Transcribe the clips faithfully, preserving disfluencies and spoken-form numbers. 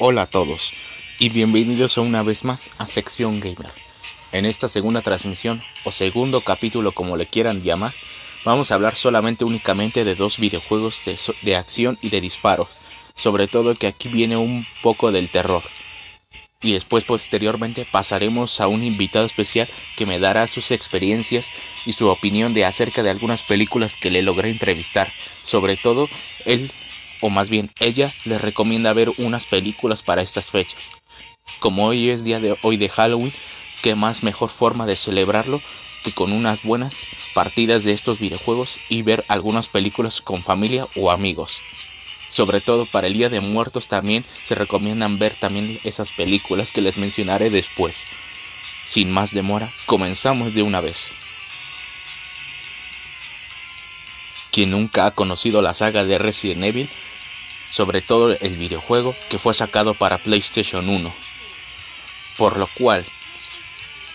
Hola a todos y bienvenidos una vez más a Sección Gamer. En esta segunda transmisión o segundo capítulo, como le quieran llamar, vamos a hablar solamente únicamente de dos videojuegos de, so- de acción y de disparos, sobre todo que aquí viene un poco del terror. Y después posteriormente pasaremos a un invitado especial que me dará sus experiencias y su opinión de acerca de algunas películas que le logré entrevistar. Sobre todo él, o más bien ella, les recomienda ver unas películas para estas fechas. Como hoy es día de hoy de Halloween, qué más mejor forma de celebrarlo que con unas buenas partidas de estos videojuegos y ver algunas películas con familia o amigos. Sobre todo para el Día de Muertos también se recomiendan ver también esas películas que les mencionaré después. Sin más demora, comenzamos de una vez. Quien nunca ha conocido la saga de Resident Evil, sobre todo el videojuego que fue sacado para PlayStation uno, por lo cual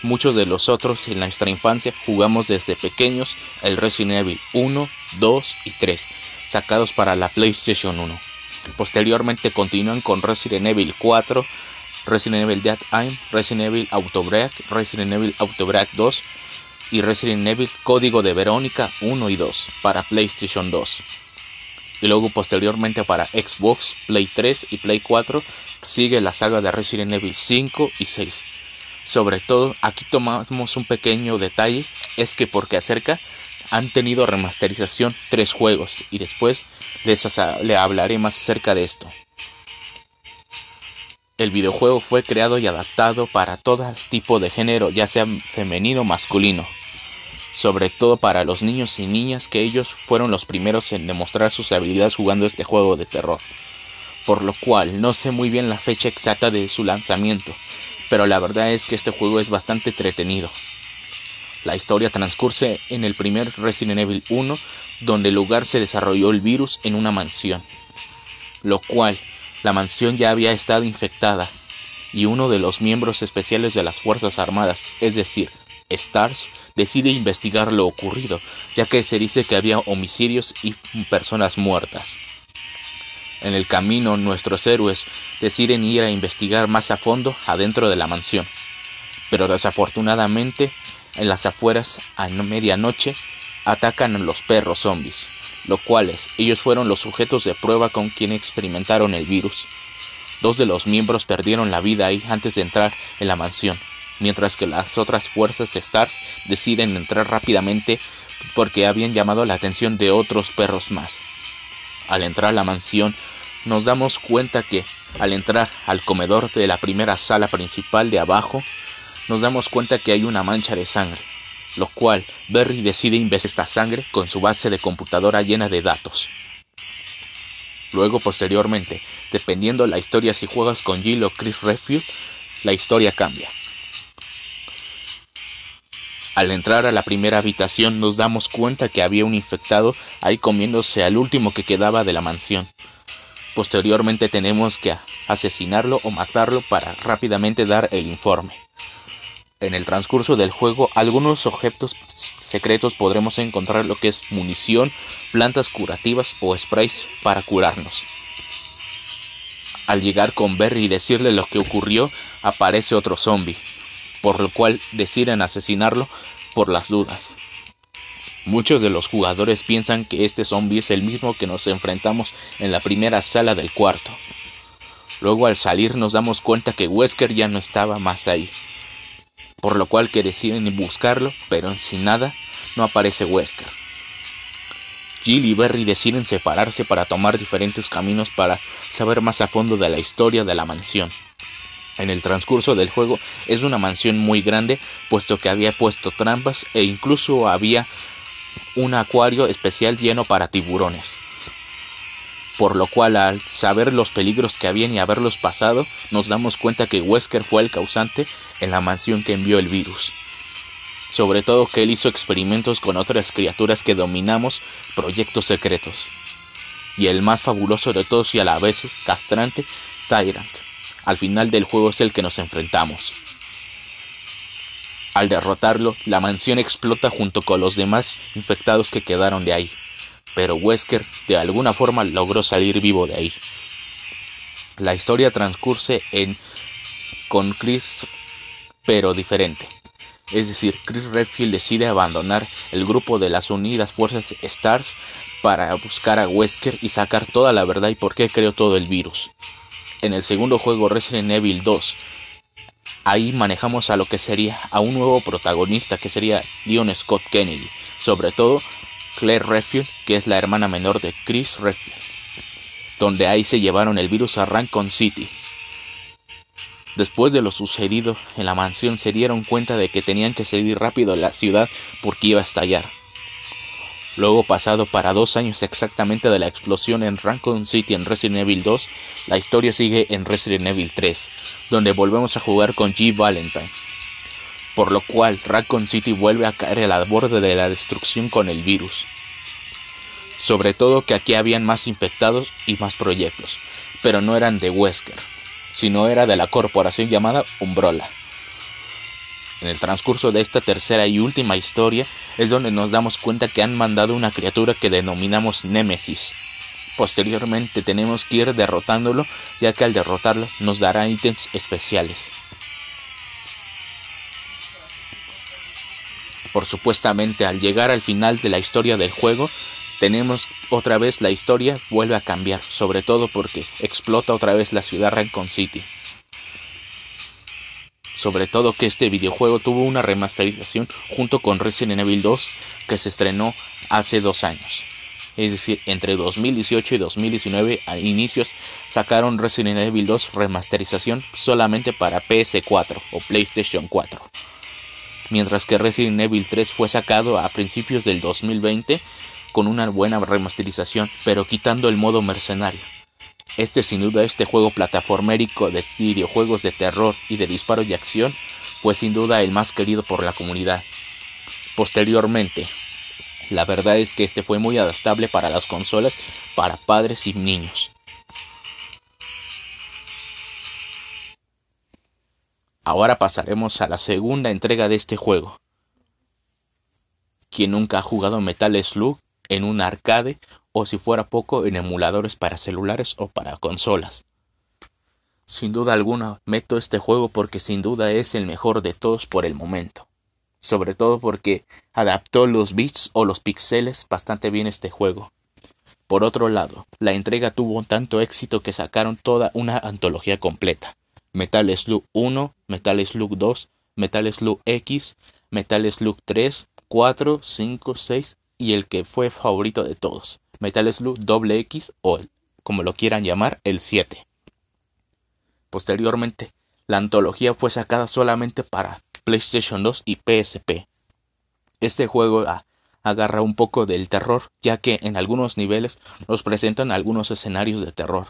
muchos de nosotros en nuestra infancia jugamos desde pequeños el Resident Evil uno, dos y tres, sacados para la PlayStation uno. Posteriormente continúan con Resident Evil cuatro, Resident Evil Dead Aim, Resident Evil Outbreak, Resident Evil Outbreak dos y Resident Evil Código de Verónica uno y dos para PlayStation dos. Y luego posteriormente para Xbox, Play tres y Play cuatro sigue la saga de Resident Evil cinco y seis. Sobre todo aquí tomamos un pequeño detalle, es que porque acerca han tenido remasterización tres juegos y después les, les hablaré más acerca de esto. El videojuego fue creado y adaptado para todo tipo de género, ya sea femenino o masculino. Sobre todo para los niños y niñas, que ellos fueron los primeros en demostrar sus habilidades jugando este juego de terror. Por lo cual no sé muy bien la fecha exacta de su lanzamiento, pero la verdad es que este juego es bastante entretenido. La historia transcurre en el primer Resident Evil uno, donde el lugar se desarrolló el virus en una mansión, lo cual la mansión ya había estado infectada, y uno de los miembros especiales de las Fuerzas Armadas, es decir, Stars, decide investigar lo ocurrido, ya que se dice que había homicidios y personas muertas. En el camino, nuestros héroes deciden ir a investigar más a fondo adentro de la mansión, pero desafortunadamente, en las afueras, a medianoche, atacan los perros zombies, los cuales ellos fueron los sujetos de prueba con quienes experimentaron el virus. Dos de los miembros perdieron la vida ahí antes de entrar en la mansión, mientras que las otras fuerzas Stars deciden entrar rápidamente porque habían llamado la atención de otros perros más. Al entrar a la mansión, nos damos cuenta que, al entrar al comedor de la primera sala principal de abajo, nos damos cuenta que hay una mancha de sangre, lo cual Barry decide investigar esta sangre con su base de computadora llena de datos. Luego, posteriormente, dependiendo la historia si juegas con Jill o Chris Redfield, la historia cambia. Al entrar a la primera habitación nos damos cuenta que había un infectado ahí comiéndose al último que quedaba de la mansión. Posteriormente tenemos que asesinarlo o matarlo para rápidamente dar el informe. En el transcurso del juego, algunos objetos secretos podremos encontrar lo que es munición, plantas curativas o sprays para curarnos. Al llegar con Barry y decirle lo que ocurrió, aparece otro zombie, por lo cual deciden asesinarlo por las dudas. Muchos de los jugadores piensan que este zombie es el mismo que nos enfrentamos en la primera sala del cuarto. Luego al salir nos damos cuenta que Wesker ya no estaba más ahí, por lo cual que deciden buscarlo, pero sin nada, no aparece Wesker. Jill y Barry deciden separarse para tomar diferentes caminos para saber más a fondo de la historia de la mansión. En el transcurso del juego es una mansión muy grande, puesto que había puesto trampas e incluso había un acuario especial lleno para tiburones. Por lo cual, al saber los peligros que habían y haberlos pasado, nos damos cuenta que Wesker fue el causante en la mansión que envió el virus. Sobre todo que él hizo experimentos con otras criaturas que dominamos, proyectos secretos. Y el más fabuloso de todos y a la vez castrante, Tyrant. Al final del juego es el que nos enfrentamos. Al derrotarlo, la mansión explota junto con los demás infectados que quedaron de ahí, pero Wesker de alguna forma logró salir vivo de ahí. La historia transcurre en con Chris, pero diferente. Es decir, Chris Redfield decide abandonar el grupo de las Unidas Fuerzas Stars para buscar a Wesker y sacar toda la verdad y por qué creó todo el virus. En el segundo juego, Resident Evil dos, ahí manejamos a lo que sería a un nuevo protagonista, que sería Leon Scott Kennedy, sobre todo Claire Redfield, que es la hermana menor de Chris Redfield, donde ahí se llevaron el virus a Raccoon City. Después de lo sucedido en la mansión, se dieron cuenta de que tenían que salir rápido a la ciudad porque iba a estallar. Luego, pasado para dos años exactamente de la explosión en Raccoon City en Resident Evil dos, la historia sigue en Resident Evil tres, donde volvemos a jugar con Jill Valentine, por lo cual Raccoon City vuelve a caer al borde de la destrucción con el virus. Sobre todo que aquí habían más infectados y más proyectos, pero no eran de Wesker, sino era de la corporación llamada Umbrella. En el transcurso de esta tercera y última historia es donde nos damos cuenta que han mandado una criatura que denominamos Némesis. Posteriormente tenemos que ir derrotándolo, ya que al derrotarlo nos dará ítems especiales. Por supuestamente, al llegar al final de la historia del juego, tenemos otra vez la historia vuelve a cambiar, sobre todo porque explota otra vez la ciudad Raccoon City. Sobre todo que este videojuego tuvo una remasterización junto con Resident Evil dos, que se estrenó hace dos años. Es decir, entre dos mil dieciocho y dos mil diecinueve a inicios sacaron Resident Evil dos remasterización solamente para P S cuatro o PlayStation cuatro. Mientras que Resident Evil tres fue sacado a principios del dos mil veinte con una buena remasterización, pero quitando el modo mercenario. Este sin duda, este juego plataformérico de videojuegos de terror y de disparos y acción, pues sin duda el más querido por la comunidad. Posteriormente, la verdad es que este fue muy adaptable para las consolas, para padres y niños. Ahora pasaremos a la segunda entrega de este juego. Quien nunca ha jugado Metal Slug en un arcade, o si fuera poco, en emuladores para celulares o para consolas. Sin duda alguna meto este juego porque sin duda es el mejor de todos por el momento. Sobre todo porque adaptó los bits o los píxeles bastante bien este juego. Por otro lado, la entrega tuvo tanto éxito que sacaron toda una antología completa. Metal Slug uno, Metal Slug dos, Metal Slug X, Metal Slug tres, cuatro, cinco, seis y el que fue favorito de todos, Metal Slug doble equis o el, como lo quieran llamar, el siete. Posteriormente, la antología fue sacada solamente para PlayStation dos y P S P. Este juego a, agarra un poco del terror, ya que en algunos niveles nos presentan algunos escenarios de terror.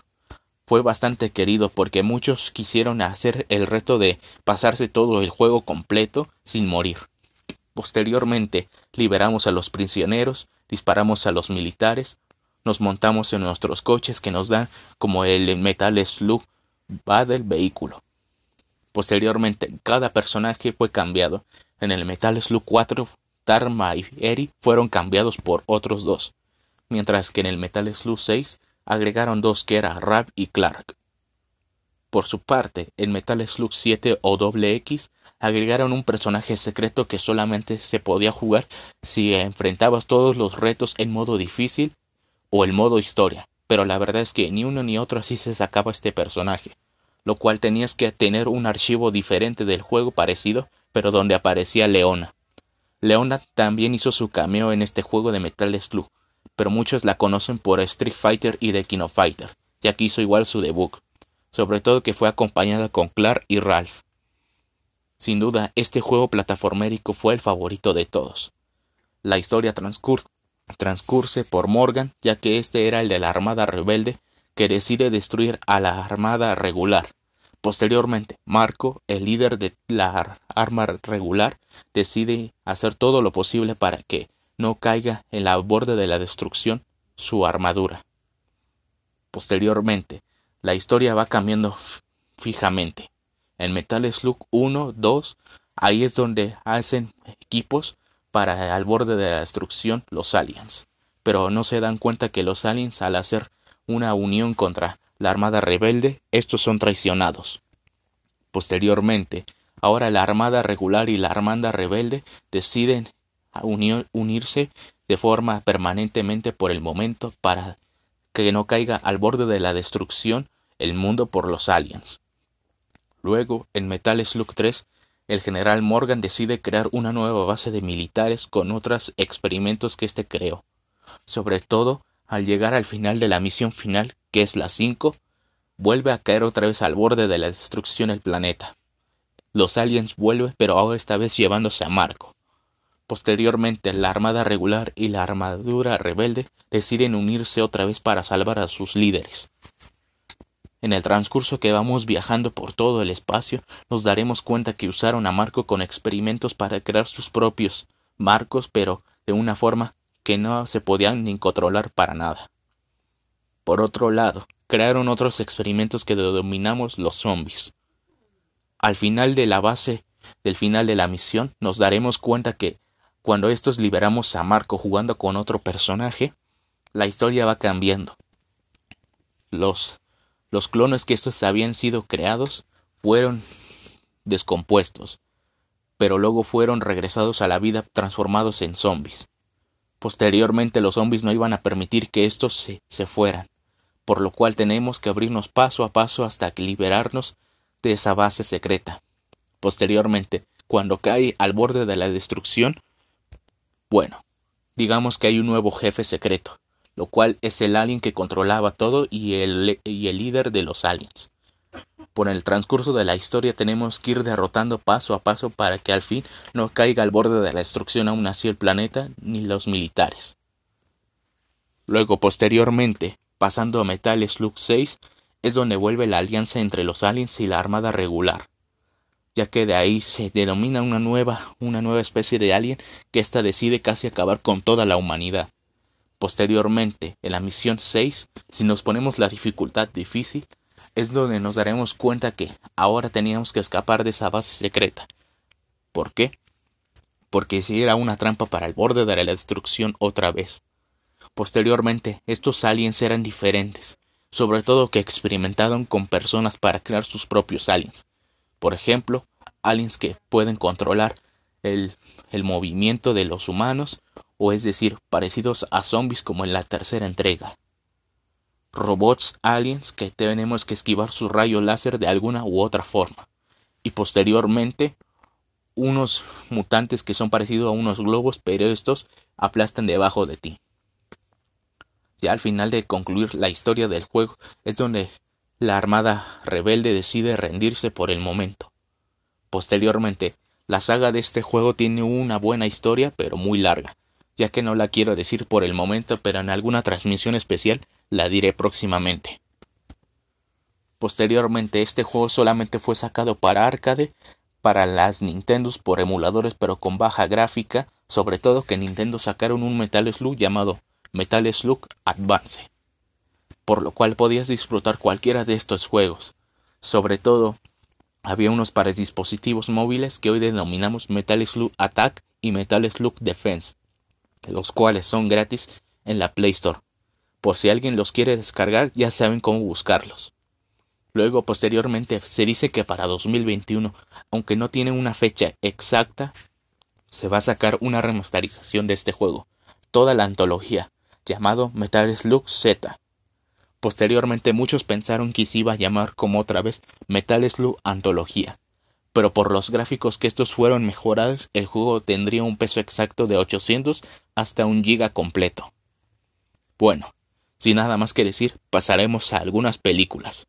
Fue bastante querido porque muchos quisieron hacer el reto de pasarse todo el juego completo sin morir. Posteriormente, liberamos a los prisioneros, disparamos a los militares, nos montamos en nuestros coches que nos dan como el Metal Slug va del vehículo. Posteriormente, cada personaje fue cambiado. En el Metal Slug cuatro, Dharma y Eri fueron cambiados por otros dos, mientras que en el Metal Slug seis agregaron dos que era Rab y Clark. Por su parte, en Metal Slug siete o doble equis agregaron un personaje secreto que solamente se podía jugar si enfrentabas todos los retos en modo difícil o el modo historia, pero la verdad es que ni uno ni otro así se sacaba este personaje, lo cual tenías que tener un archivo diferente del juego parecido, pero donde aparecía Leona. Leona también hizo su cameo en este juego de Metal Slug, pero muchos la conocen por Street Fighter y The King of Fighters, ya que hizo igual su debut, sobre todo que fue acompañada con Clark y Ralph. Sin duda, este juego plataformérico fue el favorito de todos. La historia transcur transcurre por Morgan, ya que este era el de la Armada Rebelde, que decide destruir a la Armada Regular. Posteriormente, Marco, el líder de la Armada Regular, decide hacer todo lo posible para que no caiga en la borde de la destrucción su armadura. Posteriormente, la historia va cambiando fijamente. En Metal Slug uno, dos, ahí es donde hacen equipos para al borde de la destrucción los aliens. Pero no se dan cuenta que los aliens, al hacer una unión contra la Armada Rebelde, estos son traicionados. Posteriormente, ahora la Armada Regular y la Armada Rebelde deciden unir, unirse de forma permanentemente por el momento para que no caiga al borde de la destrucción el mundo por los aliens. Luego, en Metal Slug tres, el general Morgan decide crear una nueva base de militares con otros experimentos que este creó. Sobre todo, al llegar al final de la misión final, que es la cinco, vuelve a caer otra vez al borde de la destrucción del planeta. Los aliens vuelven, pero ahora esta vez llevándose a Marco. Posteriormente, la Armada Regular y la Armadura Rebelde deciden unirse otra vez para salvar a sus líderes. En el transcurso que vamos viajando por todo el espacio, nos daremos cuenta que usaron a Marco con experimentos para crear sus propios marcos, pero de una forma que no se podían ni controlar para nada. Por otro lado, crearon otros experimentos que denominamos los zombies. Al final de la base, del final de la misión, nos daremos cuenta que cuando estos liberamos a Marco jugando con otro personaje, la historia va cambiando. Los, los clones que estos habían sido creados fueron descompuestos, pero luego fueron regresados a la vida transformados en zombies. Posteriormente los zombies no iban a permitir que estos se, se fueran, por lo cual tenemos que abrirnos paso a paso hasta liberarnos de esa base secreta. Posteriormente, cuando cae al borde de la destrucción, bueno, digamos que hay un nuevo jefe secreto, lo cual es el alien que controlaba todo y el, y el líder de los aliens. Por el transcurso de la historia tenemos que ir derrotando paso a paso para que al fin no caiga al borde de la destrucción aún así el planeta ni los militares. Luego, posteriormente, pasando a Metal Slug seis, es donde vuelve la alianza entre los aliens y la Armada Regular, ya que de ahí se denomina una nueva, una nueva especie de alien que ésta decide casi acabar con toda la humanidad. Posteriormente, en la misión seis, si nos ponemos la dificultad difícil, es donde nos daremos cuenta que ahora teníamos que escapar de esa base secreta. ¿Por qué? Porque si era una trampa para el borde de la destrucción otra vez. Posteriormente, estos aliens eran diferentes, sobre todo que experimentaron con personas para crear sus propios aliens. Por ejemplo, aliens que pueden controlar el, el movimiento de los humanos, o es decir, parecidos a zombies como en la tercera entrega. Robots aliens que tenemos que esquivar su rayo láser de alguna u otra forma. Y posteriormente, unos mutantes que son parecidos a unos globos, pero estos aplastan debajo de ti. Ya al final de concluir la historia del juego es donde la Armada Rebelde decide rendirse por el momento. Posteriormente, la saga de este juego tiene una buena historia, pero muy larga, ya que no la quiero decir por el momento, pero en alguna transmisión especial la diré próximamente. Posteriormente, este juego solamente fue sacado para arcade, para las Nintendos por emuladores, pero con baja gráfica, sobre todo que Nintendo sacaron un Metal Slug llamado Metal Slug Advance, por lo cual podías disfrutar cualquiera de estos juegos. Sobre todo, había unos para dispositivos móviles que hoy denominamos Metal Slug Attack y Metal Slug Defense, los cuales son gratis en la Play Store. Por si alguien los quiere descargar, ya saben cómo buscarlos. Luego, posteriormente, se dice que para dos mil veintiuno, aunque no tiene una fecha exacta, se va a sacar una remasterización de este juego, toda la antología, llamado Metal Slug Z. Posteriormente muchos pensaron que se iba a llamar como otra vez Metal Slug Antología, pero por los gráficos que estos fueron mejorados, el juego tendría un peso exacto de ochocientos hasta un giga completo. Bueno, sin nada más que decir, pasaremos a algunas películas.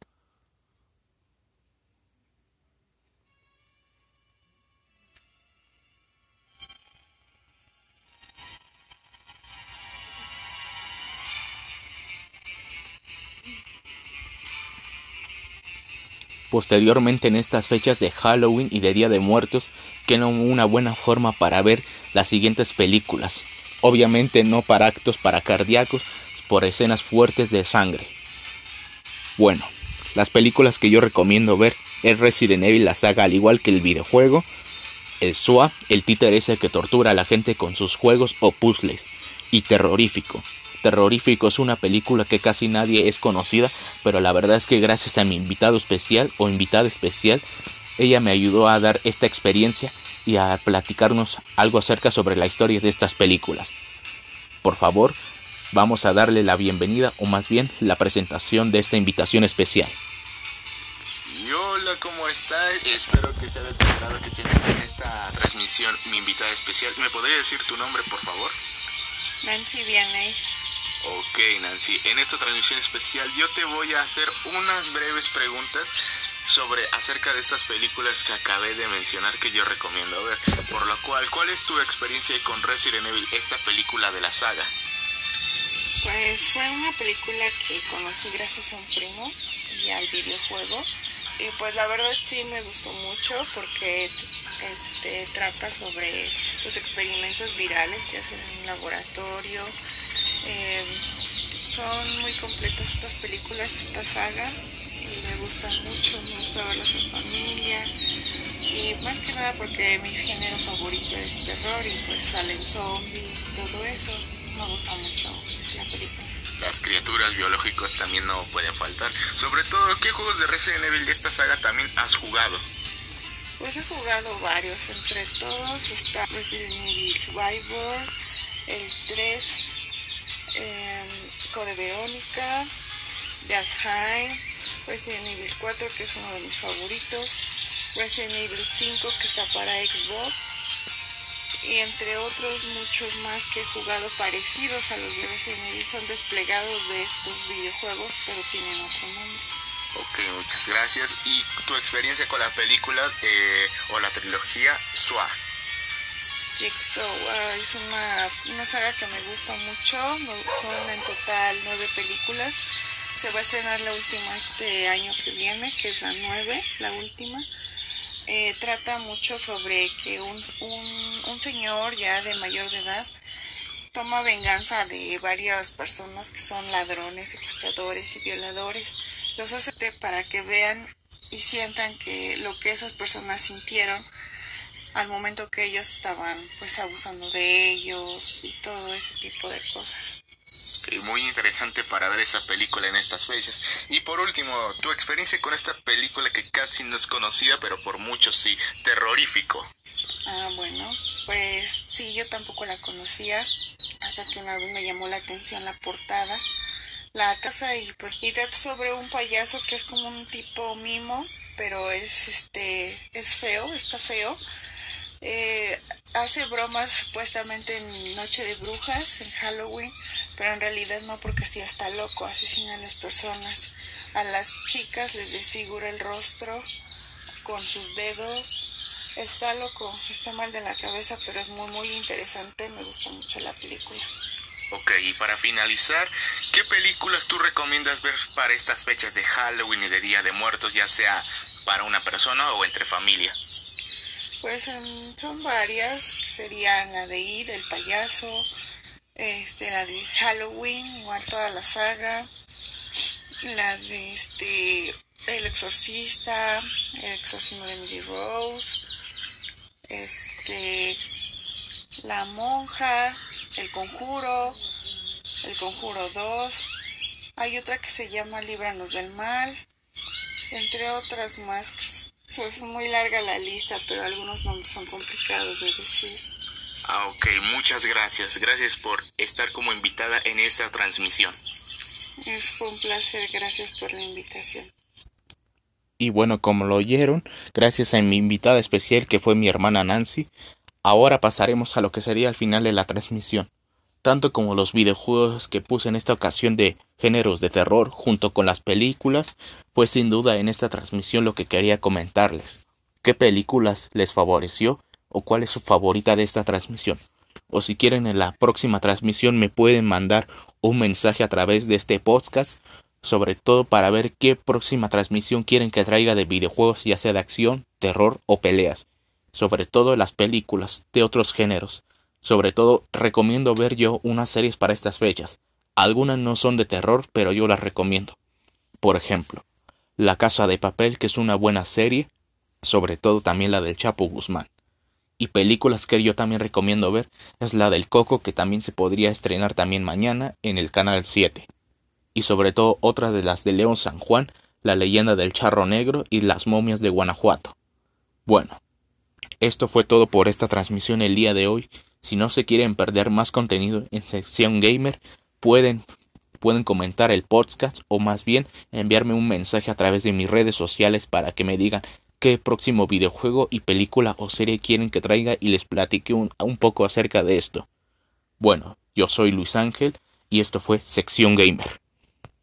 Posteriormente, en estas fechas de Halloween y de Día de Muertos, quedan una buena forma para ver las siguientes películas. Obviamente no para actos para cardíacos, por escenas fuertes de sangre. Bueno, las películas que yo recomiendo ver es Resident Evil, la saga, al igual que el videojuego, el S W A, el títere ese que tortura a la gente con sus juegos o puzzles, y terrorífico. terroríficos, una película que casi nadie es conocida, pero la verdad es que gracias a mi invitado especial o invitada especial, ella me ayudó a dar esta experiencia y a platicarnos algo acerca sobre la historia de estas películas. Por favor, vamos a darle la bienvenida, o más bien la presentación de esta invitación especial. Y hola, ¿cómo estás? Espero que sea de tu agrado que estés en esta transmisión, mi invitada especial. ¿Me podría decir tu nombre, por favor? Nancy Viernes. Ok, Nancy, en esta transmisión especial yo te voy a hacer unas breves preguntas sobre acerca de estas películas que acabé de mencionar que yo recomiendo ver. Por lo cual, ¿cuál es tu experiencia con Resident Evil, esta película de la saga? Pues fue una película que conocí gracias a un primo y al videojuego. Y pues la verdad sí me gustó mucho porque este trata sobre los experimentos virales que hacen en un laboratorio. Eh, son muy completas estas películas, esta saga, y me gustan mucho, me gusta verlas en familia. Y más que nada porque mi género favorito es terror y pues salen zombies, todo eso. Me gusta mucho la película. Las criaturas biológicas también no pueden faltar. Sobre todo, ¿qué juegos de Resident Evil de esta saga también has jugado? Pues he jugado varios, entre todos está Resident Evil Survivor, el tres, eh, Code Verónica, Dead High, Resident Evil cuatro, que es uno de mis favoritos, Resident Evil cinco, que está para Xbox, y entre otros muchos más que he jugado parecidos a los de Resident Evil, son desplegados de estos videojuegos, pero tienen otro nombre. Ok, muchas gracias. ¿Y tu experiencia con la película eh, o la trilogía S W A? Jigsaw uh, es una, una saga que me gusta mucho, son en total nueve películas. Se va a estrenar la última este año que viene, que es la nueve, la última. Eh, trata mucho sobre que un, un, un señor ya de mayor de edad toma venganza de varias personas que son ladrones, secuestradores y violadores. Los hace para que vean y sientan que lo que esas personas sintieron al momento que ellos estaban pues abusando de ellos y todo ese tipo de cosas. Muy interesante para ver esa película en estas fechas. Y por último, tu experiencia con esta película que casi no es conocida, pero por muchos sí, terrorífico. Ah, bueno, pues sí, yo tampoco la conocía, hasta que una vez me llamó la atención la portada, la taza, y pues y trata sobre un payaso que es como un tipo mimo, pero es este es feo, está feo. Eh, hace bromas supuestamente en Noche de Brujas, en Halloween, pero en realidad no, porque sí está loco, asesina a las personas, a las chicas les desfigura el rostro con sus dedos, está loco, está mal de la cabeza, pero es muy muy interesante, me gusta mucho la película. Ok, y para finalizar, ¿qué películas tú recomiendas ver para estas fechas de Halloween y de Día de Muertos, ya sea para una persona o entre familia? Pues son varias, que serían la de I, del payaso, este, la de Halloween, igual toda la saga, la de este El Exorcista, El Exorcismo de Emily Rose, este, La Monja, El Conjuro, El Conjuro dos, hay otra que se llama Líbranos del Mal, entre otras más que... Es muy larga la lista, pero algunos nombres son complicados de decir. Ah, ok, muchas gracias. Gracias por estar como invitada en esta transmisión. Es, fue un placer, gracias por la invitación. Y bueno, como lo oyeron, gracias a mi invitada especial que fue mi hermana Nancy, ahora pasaremos a lo que sería al final de la transmisión. Tanto como los videojuegos que puse en esta ocasión de géneros de terror junto con las películas, pues sin duda en esta transmisión lo que quería comentarles. ¿Qué películas les favoreció o cuál es su favorita de esta transmisión? O si quieren en la próxima transmisión me pueden mandar un mensaje a través de este podcast, sobre todo para ver qué próxima transmisión quieren que traiga de videojuegos, ya sea de acción, terror o peleas. Sobre todo las películas de otros géneros. Sobre todo, recomiendo ver yo unas series para estas fechas. Algunas no son de terror, pero yo las recomiendo. Por ejemplo, La Casa de Papel, que es una buena serie, sobre todo también la del Chapo Guzmán. y películas que yo también recomiendo ver es la del Coco, que también se podría estrenar también mañana en el canal siete. Y sobre todo otra de las de León San Juan, La Leyenda del Charro Negro y Las Momias de Guanajuato. Bueno, esto fue todo por esta transmisión el día de hoy. Si no se quieren perder más contenido en Sección Gamer, pueden, pueden comentar el podcast o más bien enviarme un mensaje a través de mis redes sociales para que me digan qué próximo videojuego y película o serie quieren que traiga y les platique un, un poco acerca de esto. Bueno, yo soy Luis Ángel y esto fue Sección Gamer.